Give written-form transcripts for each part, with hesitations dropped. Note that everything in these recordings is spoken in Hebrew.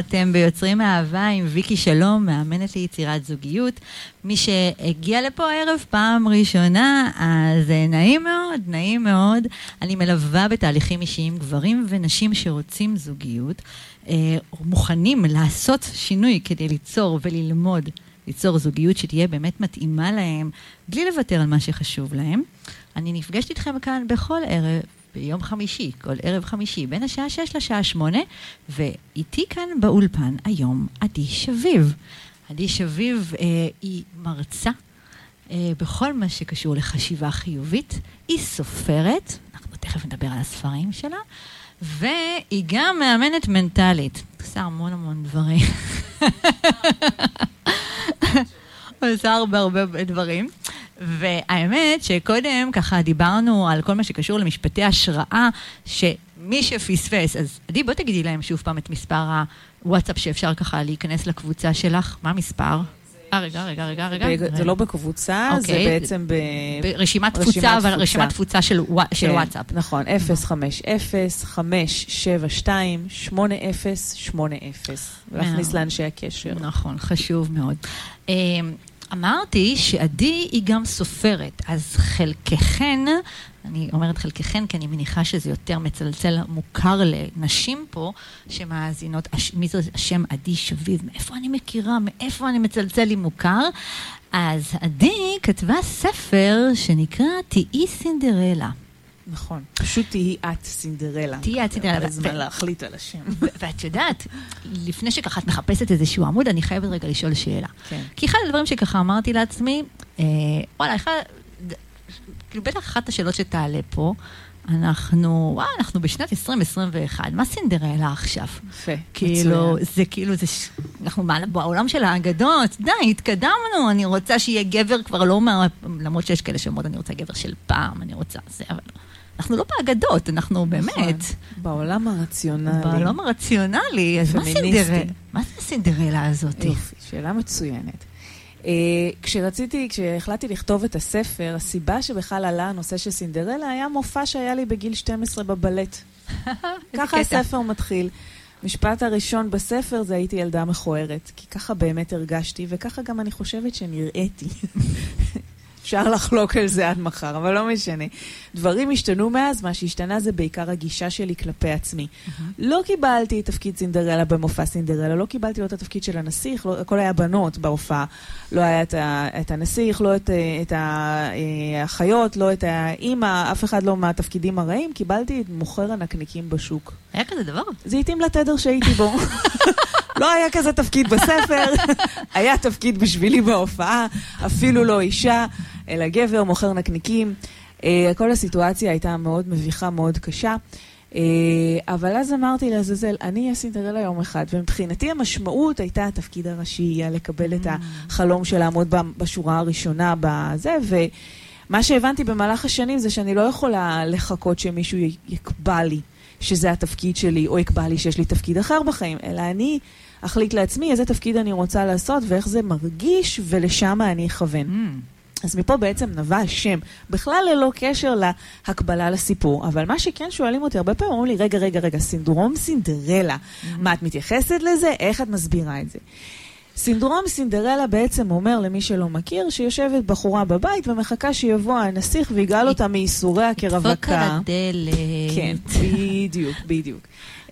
אתם ביוצרים אהבה עם ויקי שלום, מאמנת ליצירת זוגיות. מי שהגיע לפה הערב פעם ראשונה, אז נעים מאוד, נעים מאוד. אני מלווה בתהליכים אישיים גברים ונשים שרוצים זוגיות, מוכנים לעשות שינוי כדי ליצור וללמוד, ליצור זוגיות שתהיה באמת מתאימה להם, בלי לוותר על מה שחשוב להם. אני נפגשת איתכם כאן בכל ערב, ביום חמישי, כל ערב חמישי, בין השעה 6 לשעה 8, ואיתי כאן באולפן היום עדי שביב. עדי שביב היא מרצה בכל מה שקשור לחשיבה חיובית, היא סופרת, אנחנו תכף נדבר על הספרים שלה, והיא גם מאמנת מנטלית. עושה המון המון דברים. עושה הרבה דברים. והאמת שקודם ככה דיברנו על כל מה שקשור למשפטי השראה, שמי שפספס, אז עדי, בוא תגידי להם שוב פעם את מספר הוואטסאפ שאפשר ככה להיכנס לקבוצה שלך. מה המספר? רגע. זה לא בקבוצה, זה בעצם ברשימת תפוצה, אבל רשימת תפוצה של וואטסאפ. נכון, 050-572-8080. ולהכניס לאנשי הקשר. נכון, חשוב מאוד. אמרתי שעדי היא גם סופרת, אז חלקכן, אני אומרת חלקכן כי אני מניחה שזה יותר מצלצל מוכר לנשים פה שמאזינות, מי זה השם עדי שביב, מאיפה אני מכירה, מאיפה אני מצלצל לי מוכר? אז עדי כתבה ספר שנקרא תהי סינדרלה. נכון, פשוט תהי את סינדרלה. תהי את סינדרלה. בזמן להחליט על השם. ואת יודעת, לפני שככה את מחפשת איזשהו עמוד, אני חייבת רגע לשאול שאלה. כי אחד הדברים שככה אמרתי לעצמי, וואלה, בטח אחת השאלות שתעלה פה, אנחנו בשנת 2021, מה סינדרלה עכשיו? יפה, מצוין. זה כאילו, אנחנו בעולם של האגדות, די, התקדמנו, אני רוצה שיהיה גבר כבר לא, למרות שיש כאלה שמות, אני רוצה גבר של פעם, אני רוצה זה, אבל אנחנו לא באגדות, אנחנו באמת. בעולם הרציונלי. בעולם הרציונלי, אז מה זה הסינדרלה הזאת? שאלה מצוינת. כשהחלטתי לכתוב את הספר, הסיבה שבכלל עלה הנושא של סינדרלה היה מופע שהיה לי בגיל 12 בבלט. ככה הספר מתחיל. משפט הראשון בספר זה הייתי ילדה מכוערת, כי ככה באמת הרגשתי, וככה גם אני חושבת שנראיתי. אפשר לחלוק על זה עד מחר, אבל לא משנה. דברים השתנו מאז, מה שהשתנה זה בעיקר הגישה שלי כלפי עצמי. לא קיבלתי תפקיד סינדרלה במופע סינדרלה, לא קיבלתי לא את התפקיד של הנסיך, הכל היה בנות בהופעה. לא היה את הנסיך, לא את החיות, לא את האמא, אף אחד לא מהתפקידים הרעים, קיבלתי את מוכר הנקניקים בשוק. היה כזה דבר? זה התאים לתדר שהייתי בו. לא היה כזה תפקיד בספר, היה תפקיד בשבילי בהופעה, אפילו לא אישה, אלא גבר, מוכר נקניקים. כל הסיטואציה הייתה מאוד מביכה, מאוד קשה. אבל אז אמרתי לעזאזל, אני הסינדרלה יום אחד, ומבחינתי המשמעות הייתה התפקיד הראשי, לקבל את החלום של לעמוד בשורה הראשונה בזה, ומה שהבנתי במהלך השנים זה שאני לא יכולה לחכות שמישהו יקבע לי, שזה התפקיד שלי, או יקבע לי שיש לי תפקיד אחר בחיים, אלא אני אחליט לעצמי איזה תפקיד אני רוצה לעשות, ואיך זה מרגיש, ולשם אני אכוון. אז מפה בעצם נבע השם, בכלל ללא קשר להקבלה לסיפור, אבל מה שכן שואלים אותי, הרבה פעמים אומרים לי, רגע, סינדרום סינדרלה, מה את מתייחסת לזה? איך את מסבירה את זה? סינדרום סינדרלה בעצם אומר למי שלא מכיר, שיושבת בחורה בבית ומחכה שיבוא הנסיך ויגאל אותה מייסוריה כרווקה. דפוק על הדלת. כן, בדיוק.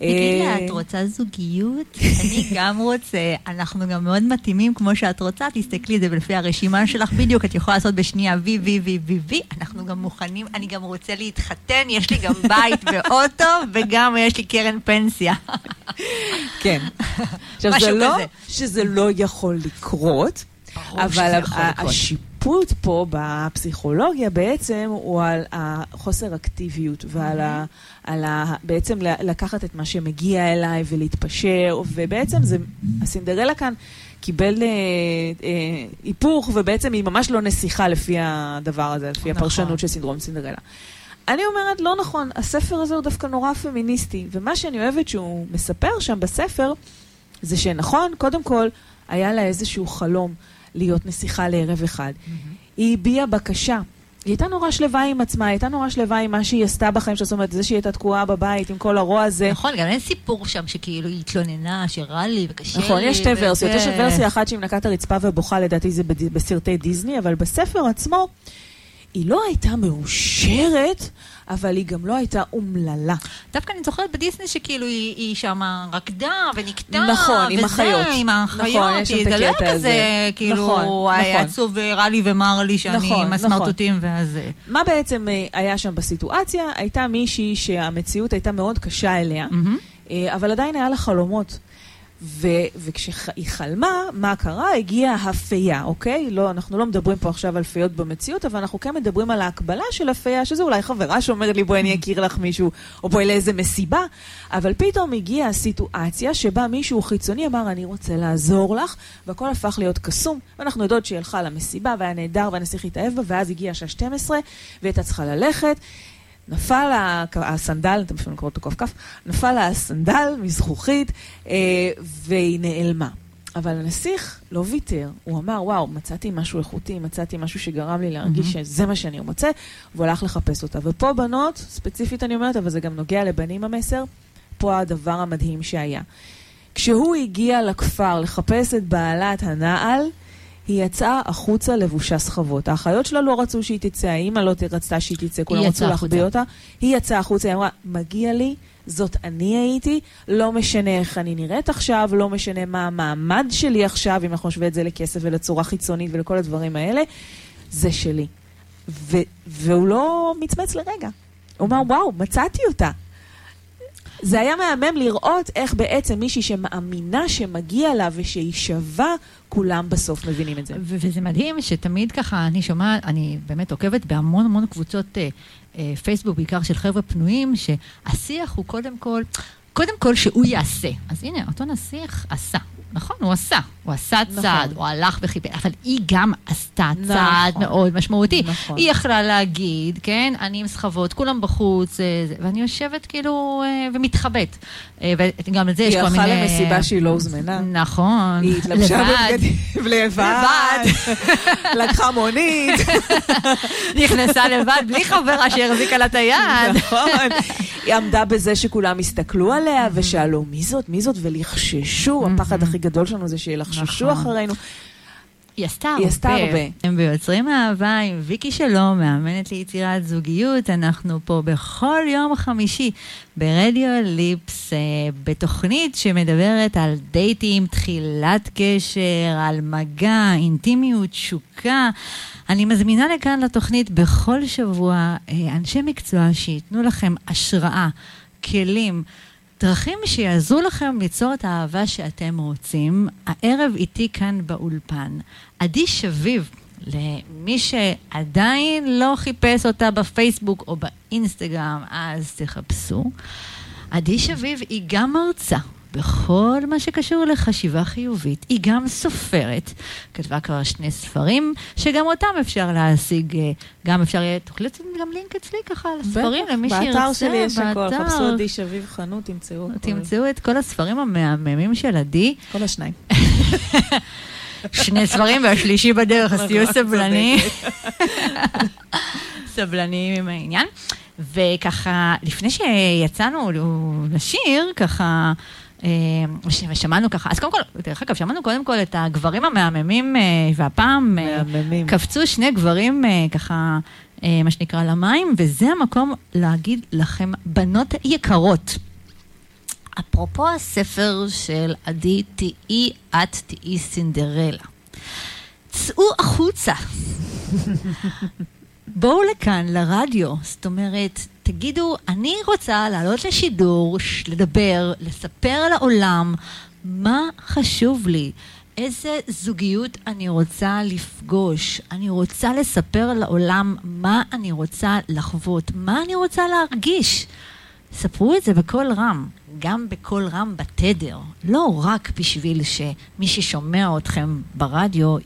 תגידי, את רוצה זוגיות? אני גם רוצה. אנחנו גם מאוד מתאימים כמו שאת רוצה. תסתכלי את זה לפי הרשימה שלך בדיוק. את יכולה לעשות בשנייה וי וי וי וי וי. אנחנו גם מוכנים. אני גם רוצה להתחתן. יש לי גם בית ואוטו וגם יש לי קרן פנסיה. כן. עכשיו זה לא שזה לא יכול לקרות, אבל השיפוט פה בפסיכולוגיה בעצם הוא על החוסר אקטיביות ועל בעצם לקחת את מה שמגיע אליי ולהתפשר, ובעצם זה, הסינדרלה כאן קיבל היפוך, ובעצם היא ממש לא נסיכה לפי הדבר הזה, לפי הפרשנות של סינדרום סינדרלה. אני אומרת, לא נכון, הספר הזה הוא דווקא נורא פמיניסטי, ומה שאני אוהבת שהוא מספר שם בספר, זה שנכון, קודם כל, היה לה איזשהו חלום להיות נסיכה לערב אחד. היא הביאה בקשה, היא הייתה נורא שלווה עם עצמה, היא הייתה נורא שלווה עם מה שהיא עשתה בחיים, זאת אומרת, זה שהיא הייתה תקועה בבית עם כל הרוע הזה. נכון, גם אין סיפור שם שכאילו היא התלוננה, שרע לי וקשה לי. נכון, יש שתי ורסיות. יש ורסיה אחת שהיא מנקה את הרצפה ובוכה, לדעתי זה בסרטי דיסני, אבל בספר עצמו היא לא הייתה מאושרת, אבל היא גם לא הייתה אומללה. דווקא אני זוכרת בדיסני שכאילו היא שם רקדה ונקטה. נכון, עם החיות. עם החיות, היא דלת כזה, כאילו עצוב ורע לי ומר לי שאני מסמרטוטים ואז... מה בעצם היה שם בסיטואציה? הייתה מישהי שהמציאות הייתה מאוד קשה אליה, אבל עדיין היה לה חלומות. וכשהיא חלמה, מה קרה? הגיעה הפייה, אוקיי? לא, אנחנו לא מדברים פה עכשיו על פיות במציאות, אבל אנחנו כן מדברים על ההקבלה של הפייה, שזה אולי חברה שאומרת לי, בואי אני אכיר לך מישהו, או בואי לאיזה מסיבה, אבל פתאום הגיעה הסיטואציה שבה מישהו חיצוני אמר, אני רוצה לעזור לך, והכל הפך להיות קסום, ואנחנו יודעות שהיא הלכה למסיבה, והיה נהדר, והנסיך התאהב בה, ואז הגיעה השעה 12, והייתה צריכה ללכת, נפל הסנדל, אתם אפילו נקראות אותו כף, נפל הסנדל מזכוכית, והיא נעלמה. אבל הנסיך לא ויתר, הוא אמר, וואו, מצאתי משהו איכותי, מצאתי משהו שגרם לי להרגיש שזה מה שאני מוצא, והוא הלך לחפש אותה. ופה בנות, ספציפית אני אומרת, אבל זה גם נוגע לבנים המסר, פה הדבר המדהים שהיה. כשהוא הגיע לכפר לחפש את בעלת הנעל, היא יצאה החוצה לבושה סחבות. האחיות שלה לא רצו שהיא תצא, האמא לא רצתה שהיא תצא, כולם רצו להחביא אותה. היא יצאה החוצה, היא אמרה, מגיע לי, זאת אני הייתי, לא משנה איך אני נראית עכשיו, לא משנה מה המעמד שלי עכשיו, אם אנחנו נשווה את זה לכסף ולצורה חיצונית ולכל הדברים האלה, זה שלי. והוא לא מצמץ לרגע. הוא אמר, וואו, מצאתי אותה. זה היה מהמם לראות איך בעצם מישהי שמאמינה שמגיע לה ושהיא שווה, כולם בסוף מבינים את זה. וזה מדהים שתמיד ככה אני שומעת, אני באמת עוקבת בהמון המון קבוצות פייסבוק, בעיקר של חבר'ה פנויים, שהשיח הוא קודם כל שהוא יעשה. אז הנה, אותו נסיך עשה. נכון, הוא עשה. הוא עשה צעד, הוא הלך וחיפש, אבל היא גם עשתה צעד מאוד משמעותי. היא יכלה להגיד, כן, אני עם סחבות, כולם בחוץ, ואני יושבת כאילו ומתחבט. וגם לזה יש כל מיני... היא הלכה למסיבה שהיא לא הוזמנה. נכון. היא התלבשה לבד. לקחה מונית. נכנסה לבד, בלי חברה שהחזיקה לה את היד. נכון. היא עמדה בזה שכולם הסתכלו עליה ושאלו, מי זאת? ולחששו. הפחד הכי גדול שלנו זה שיהיה לחששו אחרינו. היא עשתה הרבה. הם ביוצרים אהבה עם ויקי שלום, מאמנת ליצירת זוגיות. אנחנו פה בכל יום חמישי ברדיו ליפס, בתוכנית שמדברת על דייטים, תחילת קשר, על מגע, אינטימיות, שוקה. אני מזמינה לכאן לתוכנית בכל שבוע אנשי מקצוע שיתנו לכם השראה, כלים, דרכים שיעזרו לכם ליצור את האהבה שאתם רוצים. הערב איתי כאן באולפן עדי שביב, למי שעדיין לא חיפש אותה בפייסבוק או באינסטגרם, אז תחפשו. עדי שביב היא גם מרצה בכל מה שקשור לחשיבה חיובית. היא גם סופרת, כתבה כבר 2 ספרים, שגם אותם אפשר להשיג, גם אפשר, תוכלי גם לינק אצלי ככה לספרים, למי שירצה. באתר שלי יש הכל, חפשו עדי שביב חנות, תמצאו את כל הספרים המהממים של עדי. כל 2. 2 ספרים והשלישי בדרך, אז תהיו סבלניים עם העניין. וככה, לפני שיצאנו לשיר, ככה, ושמענו ככה, אז קודם כל, דרך אגב, שמענו קודם כל את הגברים המהממים, והפעם קפצו 2 גברים ככה, מה שנקרא, למים, וזה המקום להגיד לכם, בנות יקרות. אפרופו הספר של עדי, תהיי סינדרלה. צאו החוצה. בואו לכאן, לרדיו, זאת אומרת, תגידו, אני רוצה לעלות לשידור, לדבר, לספר לעולם מה חשוב לי, איזה זוגיות אני רוצה לפגוש, אני רוצה לספר לעולם מה אני רוצה לחוות, מה אני רוצה להרגיש. ספרו את זה בקול רם, גם בקול רם בתדר, לא רק בשביל שמי ששומע אתכם ברדיו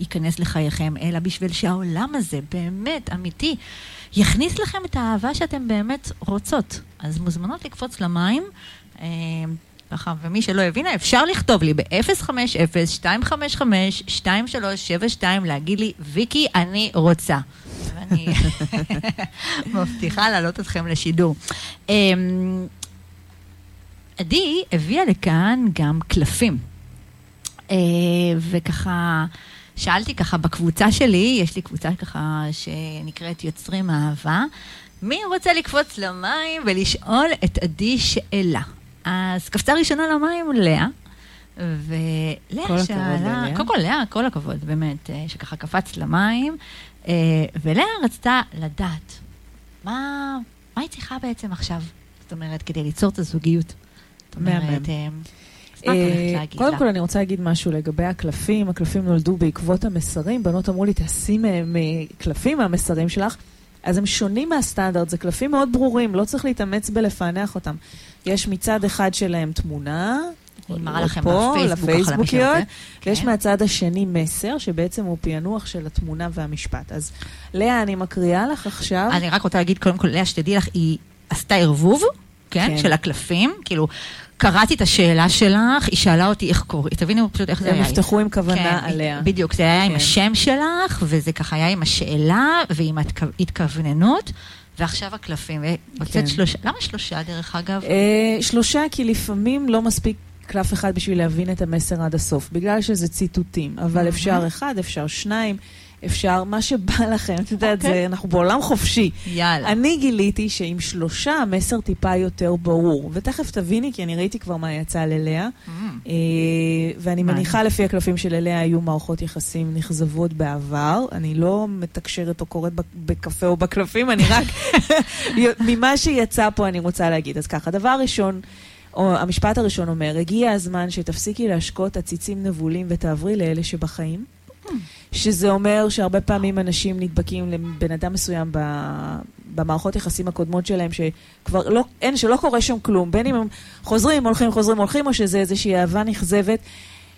ייכנס לחייכם, אלא בשביל שהעולם הזה באמת אמיתי יכניס לכם את האהבה שאתם באמת רוצות. אז מוזמנות לקפוץ למים, ומי שלא הבינה אפשר לכתוב לי ב-050-255-2372 להגיד לי ויקי אני רוצה. אני מבטיחה להעלות אתכם לשידור. עדי הביאה לכאן גם קלפים. וככה, שאלתי ככה בקבוצה שלי, יש לי קבוצה ככה שנקראת יוצרים אהבה, מי רוצה לקפוץ למים ולשאול את עדי שאלה? אז קפצה ראשונה למים לאה, ולאה שאלה, קודם כל לאה, כל הכבוד, באמת, שככה קפץ למים, ולאה רצתה לדעת, מה היא צריכה בעצם עכשיו? זאת אומרת, כדי ליצור את הזוגיות. זאת אומרת, קודם כל אני רוצה להגיד משהו לגבי הקלפים. הקלפים נולדו בעקבות המסרים. בנות אמרו לי, תעשי קלפים מהמסרים שלך. אז הם שונים מהסטנדרט. זה קלפים מאוד ברורים. לא צריך להתאמץ בלפענח אותם. יש מצד אחד שלהם תמונה. אני מראה לכם לפייסבוקיות. יש מהצד השני מסר, שבעצם הוא פיענוח של התמונה והמשפט. אז לאה, אני מקריאה לך עכשיו. אני רק רוצה להגיד, קודם כל, לאה, שתדעי לך, היא עשתה ערבוב, כן, של הקלפים. כאילו, קראתי את השאלה שלך, היא שאלה אותי איך קוראים, תבינו פשוט איך זה היה. הם נפתחו עם כוונה עליה. בדיוק, זה היה עם השם שלך, וזה ככה היה עם השאלה, ועם התכווננות, ועכשיו הקלפים. למה שלושה דרך אגב? שלושה, כי לפעמים לא מספיק קלף אחד בשביל להבין את המסר עד הסוף, בגלל שזה ציטוטים, אבל אפשר אחד, אפשר שניים, אפשר מה שבא לכם, את יודעת, אנחנו בעולם חופשי. אני גיליתי שעם שלושה המסר טיפה יותר ברור, ותכף תביני, כי אני ראיתי כבר מה יצא ללאה, ואני מניחה לפי הקלפים של ללאה היו מערכות יחסים נכזבות בעבר, אני לא מתקשרת או קוראת בקפה או בקלפים, אני רק ממה שיצא פה אני רוצה להגיד. אז ככה, הדבר הראשון, או המשפט הראשון אומר, הגיע הזמן שתפסיקי להשקות עציצים נבולים ותעברי לאלה שבחיים, שזה אומר שהרבה פעמים אנשים נדבקים לבן אדם מסוים במערכות יחסים הקודמות שלהם, שכבר לא, אין, שלא קורה שם כלום, בין אם הם חוזרים, או שזה איזושהי אהבה נכזבת.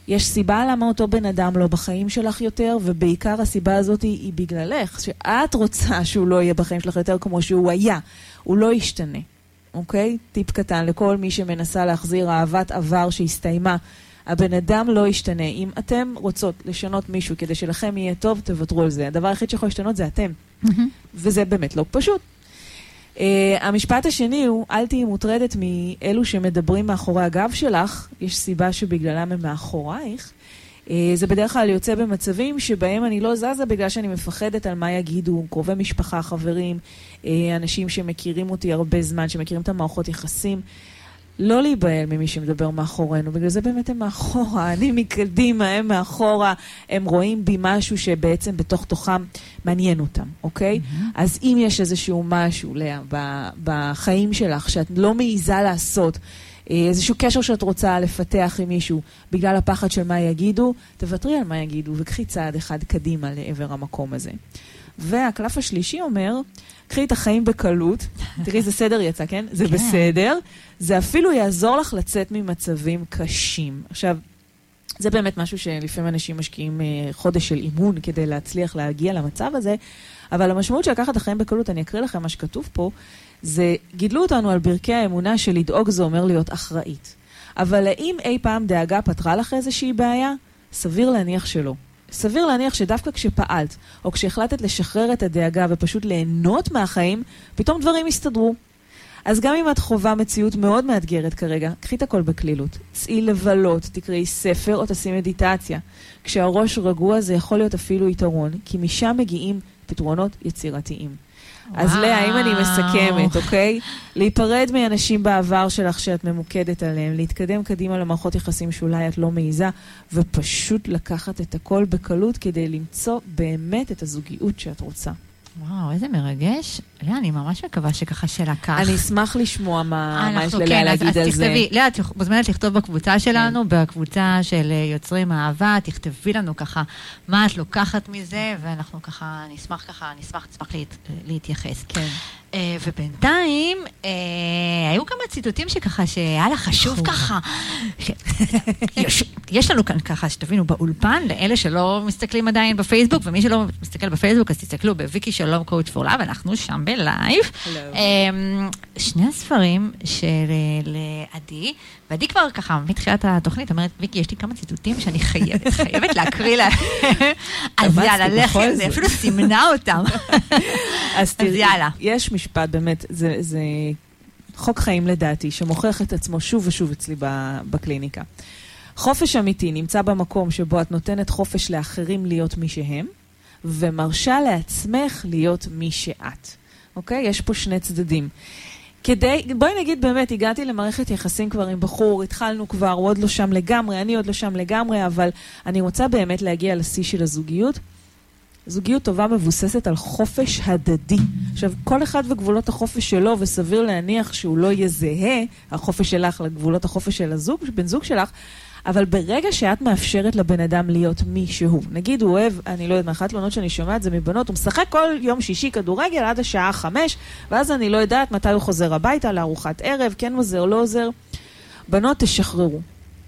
יש סיבה למה אותו בן אדם לא בחיים שלך יותר, ובעיקר הסיבה הזאת היא בגללך, שאת רוצה שהוא לא יהיה בחיים שלך יותר כמו שהוא היה, הוא לא ישתנה. אוקיי? טיפ קטן לכל מי שמנסה להחזיר אהבת עבר שהסתיימה. הבן אדם לא ישתנה. אם אתם רוצות לשנות מישהו כדי שלכם יהיה טוב, תוותרו על זה. הדבר היחיד שיכול להשתנות זה אתם. וזה באמת לא פשוט. המשפט השני הוא, אל תהיי מוטרדת מאלו שמדברים מאחורי הגב שלך. יש סיבה שבגללם הם מאחורייך. זה בדרך כלל יוצא במצבים שבהם אני לא זזה בגלל שאני מפחדת על מה יגידו, קרובי משפחה, חברים, אנשים שמכירים אותי הרבה זמן, שמכירים את המערכות יחסים. לא להיבהל ממי שמדבר מאחורינו, בגלל זה באמת הם מאחורה, אני מקדימה, הם מאחורה, הם רואים בי משהו שבעצם בתוך תוכם מעניין אותם, אוקיי? אז אם יש איזשהו משהו בחיים שלך שאת לא מעיזה לעשות, איזשהו קשר שאת רוצה לפתח עם מישהו, בגלל הפחד של מה יגידו, תוותרי על מה יגידו, וקחי צעד אחד קדימה לעבר המקום הזה. והקלף השלישי אומר, קחי את החיים בקלות, תראי, זה סדר יצא, כן? זה בסדר, זה אפילו יעזור לך לצאת ממצבים קשים. עכשיו, זה באמת משהו שלפעמים אנשים משקיעים חודש של אימון כדי להצליח להגיע למצב הזה, אבל המשמעות של לקחת החיים בקלות, אני אקריא לכם מה שכתוב פה, זה גידלו אותנו על ברכי האמונה שלדאוג זה אומר להיות אחראית. אבל האם אי פעם דאגה פתרה לך איזושהי בעיה? סביר להניח שלא. סביר להניח שדווקא כשפעלת, או כשהחלטת לשחרר את הדאגה ופשוט ליהנות מהחיים, פתאום דברים יסתדרו. אז גם אם את חווה מציאות מאוד מאתגרת כרגע, קחי את הכל בקלילות. צאי לבלות, תקראי ספר או תעשי מדיטציה. כשהראש רגוע זה יכול להיות אפילו יתרון, כי משם מגיעים פתרונות יצירתיים. אז לאה, אם אני מסכמת, אוקיי? להיפרד מאנשים בעבר שלך שאת ממוקדת עליהם, להתקדם קדימה למערכות יחסים שאולי את לא מעיזה, ופשוט לקחת את הכל בקלות כדי למצוא באמת את הזוגיות שאת רוצה. וואו, איזה מרגש. לאה, אני ממש מקווה שככה שלקח. אני אשמח לשמוע מה יש ללאה להגיד על זה. לאה, את מוזמנת לכתוב בקבוצה שלנו, בקבוצה של יוצרים אהבה, תכתבי לנו ככה מה את לוקחת מזה, ואנחנו ככה נשמח להתייחס. ובינתיים, היו כמה ציטוטים שככה, שהיה לה חשוב ככה, יש לנו כאן ככה, שתבינו, באולפן, לאלה שלא מסתכלים עדיין בפייסבוק, ומי שלא מסתכל בפייסבוק, אז תסתכלו בויקי שלום קואוץ' פור לייב, ואנחנו שם בלייב. שני הספרים של עדי, ועדי כבר ככה, מתחילת התוכנית, אומרת, ויקי, יש לי כמה ציטוטים שאני חייבת להקריא להם. אז יאללה, לך, זה אפילו סימנה אותם. אז יאללה. יש משפט, באמת, זה חוק חיים לדעתי, שמוכח את עצמו שוב ושוב אצלי בקליניקה. חופש אמיתי נמצא במקום שבו את נותנת חופש לאחרים להיות מי שהם, ומרשה לעצמך להיות מי שאת. אוקיי? יש פה שני צדדים. בואי נגיד באמת, הגעתי למערכת יחסים כבר עם בחור, התחלנו כבר, הוא עוד לא שם לגמרי, אני עוד לא שם לגמרי, אבל אני רוצה באמת להגיע לשיא של הזוגיות. זוגיות טובה מבוססת על חופש הדדי. עכשיו, כל אחד וגבולות החופש שלו, וסביר להניח שהוא לא יזהה, החופש שלך לגבולות החופש של הזוג, בן זוג שלך, אבל ברגע שאת מאפשרת לבן אדם להיות מישהו, נגיד הוא אוהב, אני לא יודעת, מאחת תלונות שאני שומעת זה מבנות, הוא משחק כל יום שישי כדורגל עד השעה 5, ואז אני לא יודעת מתי הוא חוזר הביתה, לארוחת ערב, כן עוזר, לא עוזר. בנות, תשחררו.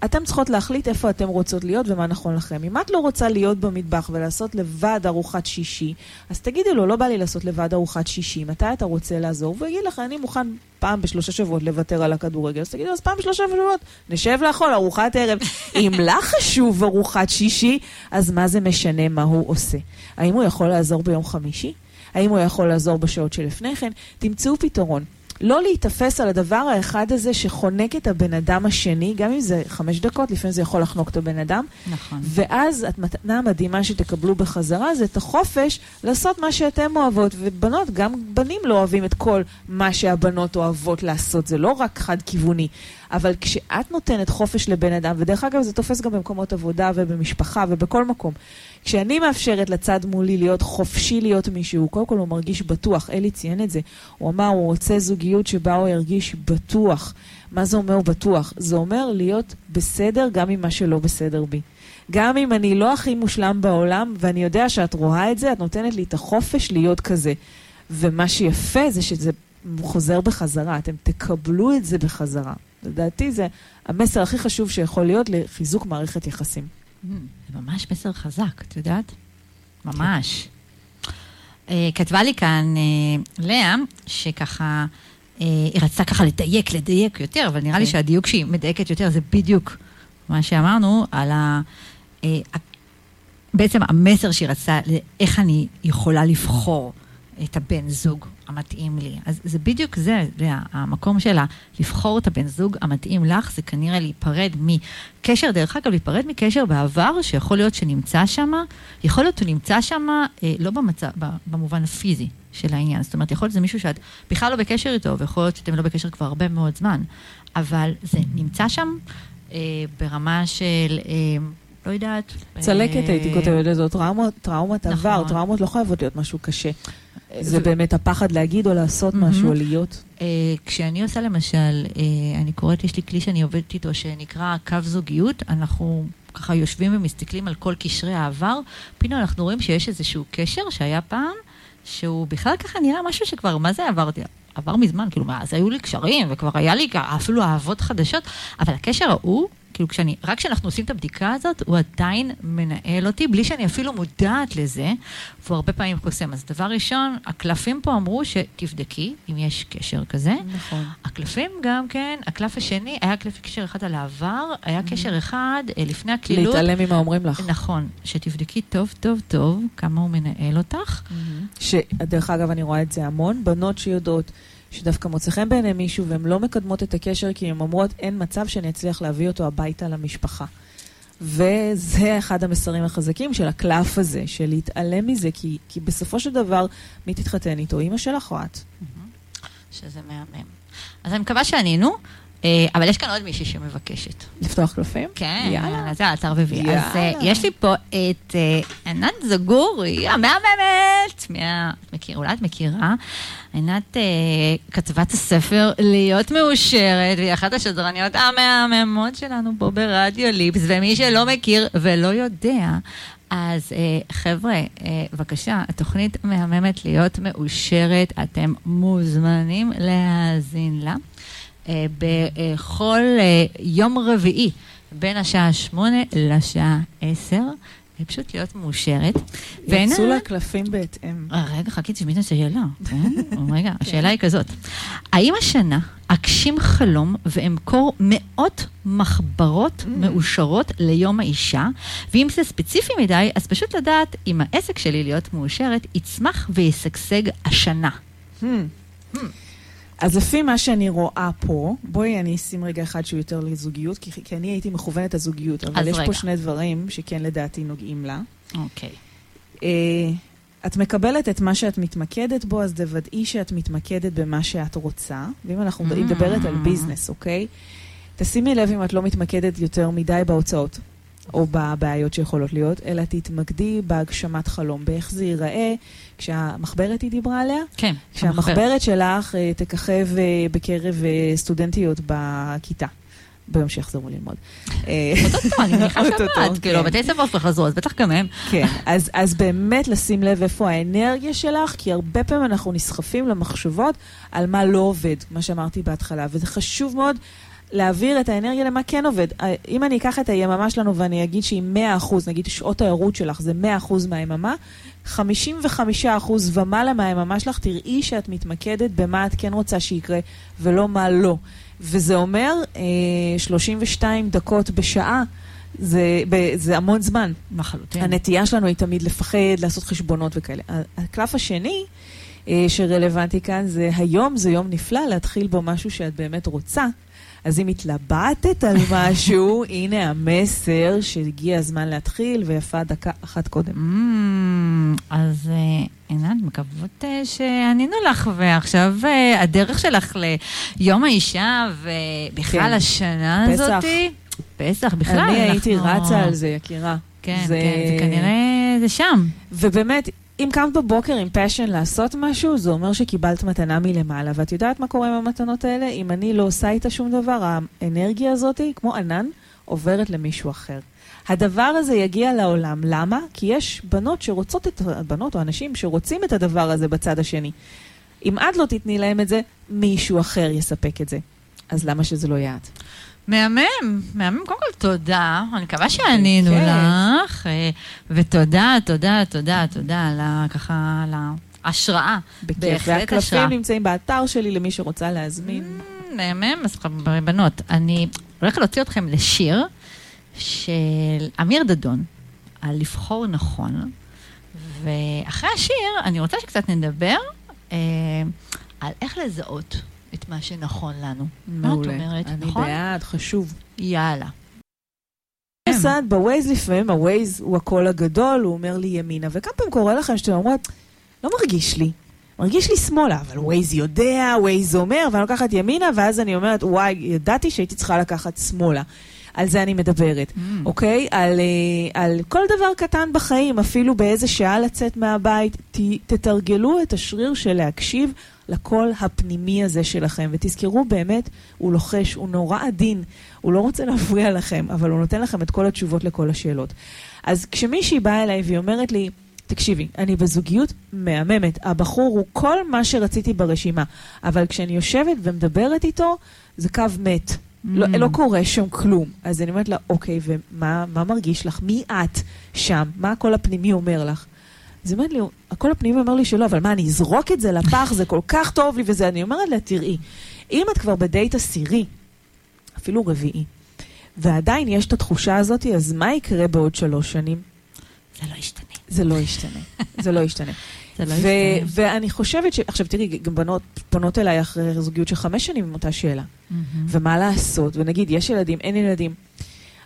אתם צריכות להחליט איפה אתם רוצות להיות ומה נכון לכם. אם את לא רוצה להיות במטבח ולעשות לבד ארוחת שישי, אז תגידי לו, לא בא לי לעשות לבד ארוחת שישי, מתי אתה רוצה לעזור? ויגיד לך, אני מוכן פעם בשלושה שבועות לוותר על הכדורגל. אז תגידי, אז פעם בשלושה שבועות, נשב לאכול ארוחת ערב. אם לך חשוב ארוחת שישי, אז מה זה משנה מה הוא עושה? האם הוא יכול לעזור ביום חמישי? האם הוא יכול לעזור בשעות שלפני כן? תמצאו פתרון. לא להתאפס על הדבר האחד הזה שחונק את הבן אדם השני, גם אם זה 5 דקות, לפעמים זה יכול לחנוק את הבן אדם. נכון. ואז המתנה המדהימה שתקבלו בחזרה, זה את החופש לעשות מה שאתם אוהבות. ובנות, גם בנים לא אוהבים את כל מה שהבנות אוהבות לעשות, זה לא רק חד-כיווני. אבל כשאת נותנת חופש לבן אדם, ודרך אגב זה תופס גם במקומות עבודה ובמשפחה ובכל מקום, כשאני מאפשרת לצד מולי להיות חופשי להיות מישהו, קודם כל הוא מרגיש בטוח, אלי ציין את זה, הוא אמר הוא רוצה זוגיות שבה הוא ירגיש בטוח. מה זה אומר בטוח? זה אומר להיות בסדר גם עם מה שלא בסדר בי. גם אם אני לא הכי מושלם בעולם, ואני יודע שאת רואה את זה, את נותנת לי את החופש להיות כזה. ומה שיפה זה שזה חוזר בחזרה, אתם תקבלו את זה בחזרה. לדעתי זה המסר הכי חשוב שיכול להיות לחיזוק מערכת יחסים. זה ממש מסר חזק, את יודעת? ממש. כתבה לי כאן לאה, שככה, היא רצתה ככה לדייק יותר, אבל נראה לי שהדיוק שהיא מדייקת יותר, זה בדיוק מה שאמרנו, על בעצם המסר שהיא רצתה, איך אני יכולה לבחור את הבן זוג המתאים לי. אז זה בדיוק זה, המקום שלה, לבחור את הבן זוג המתאים לך, זה כנראה להיפרד מקשר, דרך אגב, להיפרד מקשר בעבר, שיכול להיות שנמצא שם, יכול להיות הוא נמצא שם, לא במובן הפיזי של העניין, זאת אומרת, יכול להיות זה מישהו שאת בכלל לא בקשר איתו, ויכול להיות שאתם לא בקשר כבר הרבה מאוד זמן, אבל זה נמצא שם, ברמה של... לא יודעת. צלקת הייתי כותבת לזאת, טראומת עבר, טראומות לא חייבות להיות משהו קשה. זה באמת הפחד להגיד או לעשות משהו, או להיות. כשאני עושה למשל, אני קוראת, יש לי כלי שאני עובדת איתו, שנקרא קו זוגיות, אנחנו ככה יושבים ומסתכלים על כל קשרי העבר, פתאום אנחנו רואים שיש איזשהו קשר שהיה פעם, שהוא בכלל ככה נראה משהו שכבר, מה זה עברתי? עבר מזמן, כאילו, אז היו לי קשרים, וכבר היה לי אפילו אהבות חדשות, אבל הקשר ההוא, כאילו רק כשאנחנו עושים את הבדיקה הזאת, הוא עדיין מנהל אותי, בלי שאני אפילו מודעת לזה, והוא הרבה פעמים חוסם. אז דבר ראשון, הקלפים פה אמרו שתבדקי, אם יש קשר כזה. נכון. הקלפים גם כן, הקלף השני, היה קשר אחד על העבר, היה קשר אחד לפני הקלילות. להתעלם ממה אומרים לך. נכון, שתבדקי טוב, טוב, טוב, כמה הוא מנהל אותך. שדרך אגב, אני רואה את זה המון, בנות שיודעות, שדווקא מוצחם בעיני מישהו, והן לא מקדמות את הקשר, כי הן אומרות, אין מצב שאני אצליח להביא אותו הביתה למשפחה. וזה אחד המסרים החזקים של הקלף הזה, של להתעלם מזה, כי בסופו של דבר, מי תתחתן איתו? אמא שלך או את? שזה מהמם. אז אני מקווה שענינו, אבל יש כאן עוד מישהי שמבקשת. לפתוח קלפים? כן, יאללה. זה האתר בביאל. אז יש לי פה את ענת זגורי, המאממת, אולי את מכירה, ענת כתבת הספר להיות מאושרת, והיא אחת השדרניות המאממות שלנו פה ברדיו ליפס, ומי שלא מכיר ולא יודע, אז חבר'ה, בבקשה, התוכנית מהממת להיות מאושרת, אתם מוזמנים להאזין לה. בכל יום רביעי בין השעה 8 לשעה 10, פשוט להיות מאושרת. יצאו לה קלפים בהתאם. רגע, חכי, תשמעי את השאלה. רגע, השאלה היא כזאת. האם השנה אגשים חלום ואמכור מאות מחברות מאושרות ליום האישה, ואם זה ספציפי מדי, אז פשוט לדעת אם העסק שלי להיות מאושרת יצמח ויסגשג השנה. אז לפי מה שאני רואה פה, בואי אני אשים רגע אחד שהוא יותר לזוגיות, כי אני הייתי מכוונת הזוגיות, אבל יש פה שני דברים שכן לדעתי נוגעים לה. אוקיי. את מקבלת את מה שאת מתמקדת בו, אז דוודאי שאת מתמקדת במה שאת רוצה, ואם אנחנו מדברת על ביזנס, אוקיי? תשימי לב אם את לא מתמקדת יותר מדי בהוצאות, או בבעיות שיכולות להיות, אלא תתמקדי בהגשמת חלום, באיך זה ייראה, כשהמחברת היא דיברה עליה, כן, כשהמחברת שלך תככב בקרב סטודנטיות בכיתה, ביום שיחזרו ללמוד. אותו, אני מניחה שעמד, כאילו, בתי סבא חזרו, אז בטח גם הם. כן, אז באמת לשים לב איפה האנרגיה שלך, כי הרבה פעמים אנחנו נסחפים למחשבות על מה לא עובד, מה שאמרתי בהתחלה, וזה חשוב מאוד, להעביר את האנרגיה למה כן עובד. אם אני אקח את היממה שלנו ואני אגיד שהיא 100%, נגיד שעות הערות שלך זה 100% מהיממה, 55% ומעלה מהיממה שלך, תראי שאת מתמקדת במה את כן רוצה שיקרה ולא מה לא. וזה אומר 32 דקות בשעה, זה המון זמן. מחלוטין. הנטייה שלנו היא תמיד לפחד, לעשות חשבונות וכאלה. הקלף השני שרלוונטי כאן זה היום, זה יום נפלא להתחיל בו משהו שאת באמת רוצה. אז אם התלבטת על משהו, הנה המסר שהגיע הזמן להתחיל, ויפה דקה אחת קודם. אז עינת, מקוות שענינו לך, ועכשיו הדרך שלך ליום האישה, ובכלל השנה הזאת, פסח, בכלל. אני הייתי רצה על זה, יקירה. כן, זה כנראה זה שם. ובאמת, אם קמת בבוקר עם פשן לעשות משהו, זה אומר שקיבלת מתנה מלמעלה, ואת יודעת מה קורה עם המתנות האלה? אם אני לא עושה איתה שום דבר, האנרגיה הזאת, כמו ענן, עוברת למישהו אחר. הדבר הזה יגיע לעולם. למה? כי יש בנות שרוצות את הבנות, או אנשים שרוצים את הדבר הזה בצד השני. אם את לא תתני להם את זה, מישהו אחר יספק את זה. אז למה שזה לא יהיה את? מהמם, קודם כל תודה, אני מקווה שענינו לך, ותודה ככה להשראה. והקלפים נמצאים באתר שלי למי שרוצה להזמין. מהמם, אז בנות, אני הולכת להוציא אתכם לשיר של אמיר דדון, על לבחור נכון, ואחרי השיר אני רוצה שקצת נדבר על איך לזהות את מה שנכון לנו. מעולה. מה את אומרת? אני בעד, חשוב. יאללה. נוסעת בווייז לפעמים, הווייז הוא הקול הגדול, הוא אומר לי ימינה, וכמה פעמים קורה לכם שאתם אומרות, לא מרגיש לי. מרגיש לי שמאלה, אבל ווייז יודע, ווייז אומר, ואני לוקחת ימינה, ואז אני אומרת, וואי, ידעתי שהייתי צריכה לקחת שמאלה. על זה אני מדברת, אוקיי? על כל דבר קטן בחיים, אפילו באיזה שעה לצאת מהבית, תתרגלו את השריר של להקשיב לקול הפנימי הזה שלכם, ותזכרו באמת, הוא לוחש, הוא נורא עדין, הוא לא רוצה להפריע לכם, אבל הוא נותן לכם את כל התשובות לכל השאלות. אז כשמישהי באה אליי והיא אומרת לי, תקשיבי, אני בזוגיות מהממת, הבחור הוא כל מה שרציתי ברשימה, אבל כשאני יושבת ומדברת איתו, זה קו מת. לא קורה שם כלום. אז אני אומרת לה, אוקיי, ומה מרגיש לך? מי את שם? מה הקול הפנימי אומר לך? אז היא אומרת לי, הקול הפנימי אומר לי שלא, אבל מה, אני אזרוק את זה לפח, זה כל כך טוב לי, וזה אני אומרת לה, תראי, אם את כבר בדייט עשירי, אפילו רביעי, ועדיין יש את התחושה הזאת, אז מה יקרה בעוד 3 שנים? זה לא ישתנה. ואני חושבת ש... עכשיו תראי, גם פונות אליי אחרי זוגיות של 5 שנים עם אותה שאלה. ומה לעשות? ונגיד, יש ילדים, אין ילדים.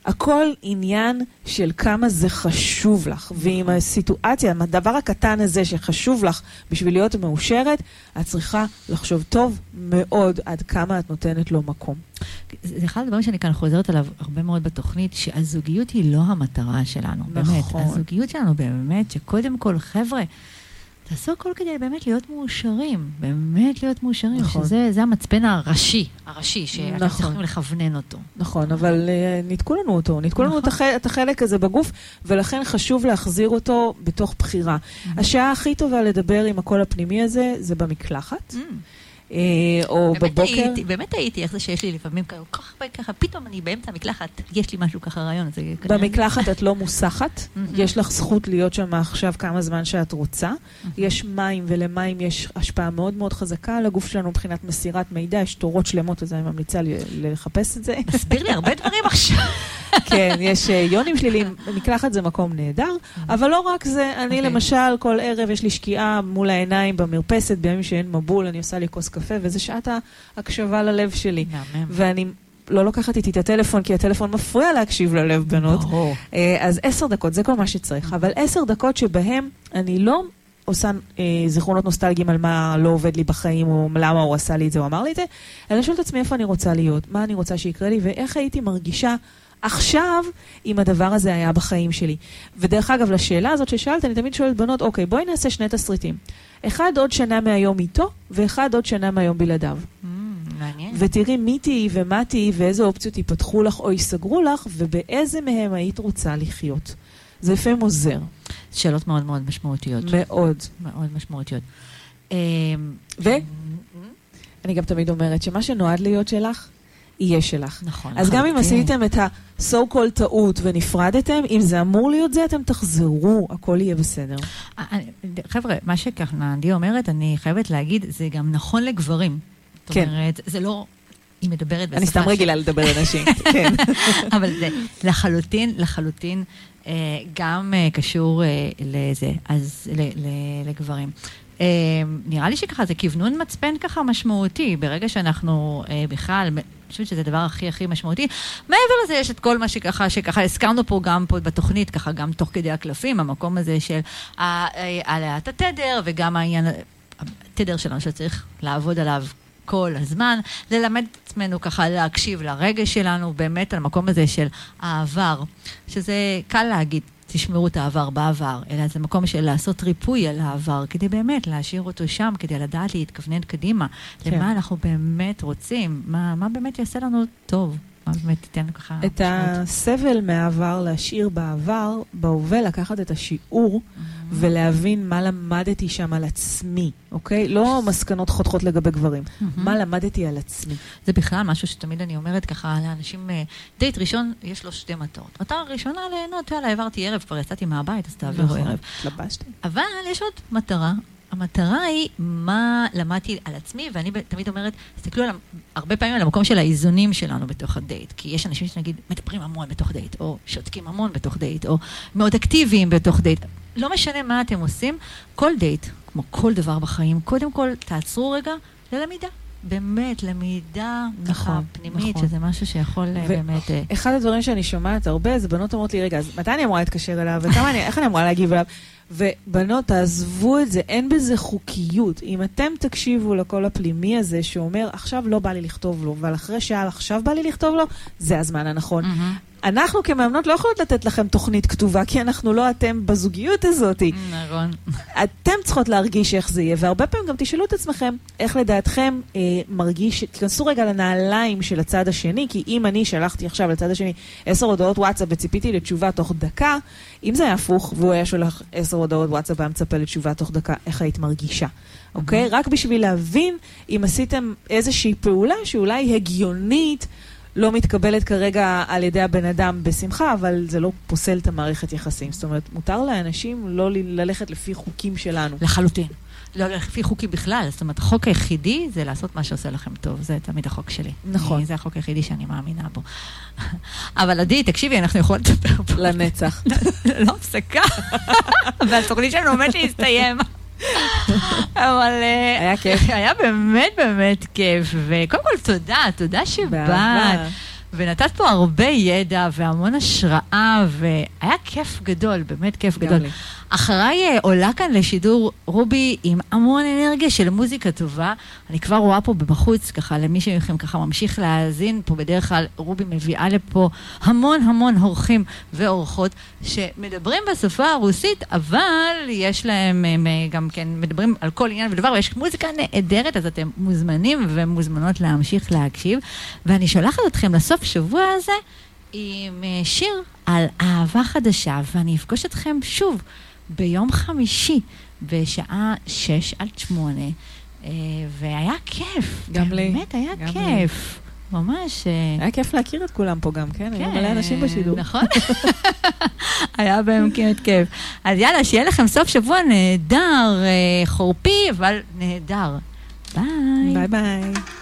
הכל עניין של כמה זה חשוב לך. ועם הסיטואציה, הדבר הקטן הזה שחשוב לך בשביל להיות מאושרת, את צריכה לחשוב טוב מאוד עד כמה את נותנת לו מקום. זה אחד הדברים שאני כאן חוזרת עליו הרבה מאוד בתוכנית, שהזוגיות היא לא המטרה שלנו. באמת, הזוגיות שלנו באמת, שקודם כל, חבר'ה, תעשו כל כדי באמת להיות מאושרים, נכון. שזה המצפן הראשי, שאנחנו צריכים לכוונן אותו. נכון, אבל נתקו לנו אותו, את החלק הזה בגוף, ולכן חשוב להחזיר אותו בתוך בחירה. השעה הכי טובה לדבר עם הקול הפנימי הזה, זה במקלחת. או בבוקר. באמת הייתי, איך זה שיש לי לפעמים ככה, פתאום אני באמצע המקלחת, יש לי משהו ככה רעיון. במקלחת את לא מוסחת, יש לך זכות להיות שם עכשיו כמה זמן שאת רוצה. יש מים, ולמים יש השפעה מאוד מאוד חזקה על הגוף שלנו מבחינת מסירת מידע, יש תורות שלמות, אז אני ממליצה לחפש את זה. מסביר לי הרבה דברים עכשיו. כן, יש יונים שליליים, מקלחת זה מקום נהדר, אבל לא רק זה, אני למשל כל ערב יש לי שקיעה מול העיניים במרפסת, בימים שאין מבול, אני עושה לי כוס קפה, וזה שעת ההקשבה ללב שלי. ואני לא לוקחת איתי את הטלפון, כי הטלפון מפריע להקשיב ללב בנות. אז 10 דקות, זה כל מה שצריך, אבל 10 דקות שבהם אני לא עושה זיכרונות נוסטלגיים על מה לא עובד לי בחיים, או למה הוא עשה לי את זה, הוא אמר לי את זה, אני שואלת עצמי איפה אני רוצה להיות, מה אני רוצה שיקרה לי, ואיך הייתי מרגישה עכשיו, אם הדבר הזה היה בחיים שלי. ודרך אגב, לשאלה הזאת ששאלת, אני תמיד שואלת בנות, אוקיי, בואי נעשה 2 תסריטים. 1 עוד שנה מהיום איתו, ו1 עוד שנה מהיום בלעדיו. מעניין. ותראי מי תהי ומה תהי, ואיזה אופציות ייפתחו לך או ייסגרו לך, ובאיזה מהם היית רוצה לחיות. זה לפעמים עוזר. שאלות מאוד מאוד משמעותיות. מאוד. מאוד משמעותיות. אני גם תמיד אומרת, שמה שנועד להיות שלך, יהיה שלך. נכון. אז גם אם עשיתם את ה-so called טעות ונפרדתם, אם זה אמור להיות זה, אתם תחזרו, הכל יהיה בסדר. חבר'ה, מה שכך נעדי אומרת, אני חייבת להגיד, זה גם נכון לגברים. זאת אומרת, זה לא, היא מדברת בשפה. אני סתם רגילה לדבר אנשים, כן. אבל זה לחלוטין, גם קשור לזה, אז לגברים. נראה לי שככה, זה כיוונון מצפן ככה משמעותי, ברגע שאנחנו בכלל, חושבת שזה הדבר הכי הכי משמעותי. מעבר לזה יש את כל מה שככה הזכרנו פה גם פה בתוכנית, ככה גם תוך כדי הקלפים, המקום הזה של עליית התדר, וגם העניין, התדר שלנו שצריך לעבוד עליו כל הזמן, ללמד את עצמנו ככה להקשיב לרגש שלנו, באמת על המקום הזה של העבר, שזה קל להגיד, תשמרו את העבר בעבר, אלא זה מקום של לעשות ריפוי על העבר, כדי באמת להשאיר אותו שם, כדי לדעת להתכוונן קדימה, כן. למה אנחנו באמת רוצים, מה באמת יעשה לנו טוב, מה באמת תיתן ככה. את הסבל מהעבר, להשאיר בעבר, בהווה לקחת את השיעור, ולהבין מה למדתי שם על עצמי, אוקיי? לא מסקנות חותכות לגבי גברים, מה למדתי על עצמי. זה בכלל משהו שתמיד אני אומרת ככה לאנשים, דייט ראשון יש לו 2 מטרות. מטרה ראשונה ליהנות, יאללה, העברתי ערב, כבר יצאתי מהבית, אז תעבירו ערב. לבשתי. אבל יש עוד מטרה, המטרה היא מה למדתי על עצמי, ואני תמיד אומרת, תסתכלו הרבה פעמים על המקום של האיזונים שלנו בתוך הדייט, כי יש אנשים שנגיד מדברים המון בתוך דייט, או שותקים המון בתוך דייט, או מאוד אקטיביים בתוך דייט. לא משנה מה אתם עושים, כל דייט, כמו כל דבר בחיים, קודם כל תעצרו רגע ללמידה. באמת, למידה פנימית, שזה משהו שיכול באמת... אחד הדברים שאני שומעת הרבה, זה בנות אומרות לי, רגע, אז מתי אני אמורה להתקשר אליו? איך אני אמורה להגיב אליו? ובנות, תעזבו את זה, אין בזה חוקיות. אם אתם תקשיבו לכל הפנימי הזה שאומר, עכשיו לא בא לי לכתוב לו, אבל אחרי שעה עכשיו בא לי לכתוב לו, זה הזמן הנכון. אנחנו כמאמנות לא יכולות לתת לכם תוכנית כתובה, כי אנחנו לא אתם בזוגיות הזאת. נכון. אתם צריכות להרגיש איך זה יהיה, והרבה פעמים גם תשאלו את עצמכם, איך לדעתכם מרגיש, תכנסו רגע לנעליים של הצד השני, כי אם אני שלחתי עכשיו לצד השני 10 הודעות וואטסאפ וציפיתי לתשובה תוך דקה, אם זה היה הפוך, והוא היה שולח 10 הודעות וואטסאפ והמצפה לתשובה תוך דקה, איך היית מרגישה? אוקיי? רק בשביל להבין אם עשיתם איזושהי פעולה שאולי הגיונית לא מתקבלת כרגע על ידי הבן אדם בשמחה, אבל זה לא פוסל את המערכת יחסים. זאת אומרת, מותר לאנשים לא ללכת לפי חוקים שלנו. לחלוטין. לא ללכת לפי חוקים בכלל. זאת אומרת, החוק היחידי זה לעשות מה שעושה לכם טוב. זה תמיד החוק שלי. נכון. זה החוק היחידי שאני מאמינה בו. אבל עדי, תקשיבי, אנחנו יכולים לדבר פה. לנצח. לא הפסקה. והסוכנית שלנו עומד להסתיים. אבל היה כיף. היה באמת כיף, וקודם כל תודה שבאת, ונתת פה הרבה ידע והמון השראה, והיה כיף גדול, באמת כיף גדול. אחריי עולה כאן לשידור רובי עם המון אנרגיה של מוזיקה טובה. אני כבר רואה פה בחוץ, ככה, למי שמכם ככה ממשיך להאזין פה, בדרך כלל רובי מביאה לפה המון אורחים ואורחות שמדברים בשפה הרוסית, אבל יש להם גם כן, מדברים על כל עניין ודבר, ויש מוזיקה נהדרת, אז אתם מוזמנים ומוזמנות להמשיך להקשיב. ואני שולחת אתכם לסוף שבוע הזה עם שיר על אהבה חדשה, ואני אפגוש אתכם שוב ביום חמישי, בשעה 6 עד 8, והיה כיף. גם לי. באמת, היה כיף. ממש. היה כיף להכיר את כולם פה גם, כן? היו מלא אנשים בשידור. נכון. היה בהם כמעט כיף. אז יאללה, שיהיה לכם סוף שבוע נהדר, חורפי, אבל נהדר. ביי. ביי ביי.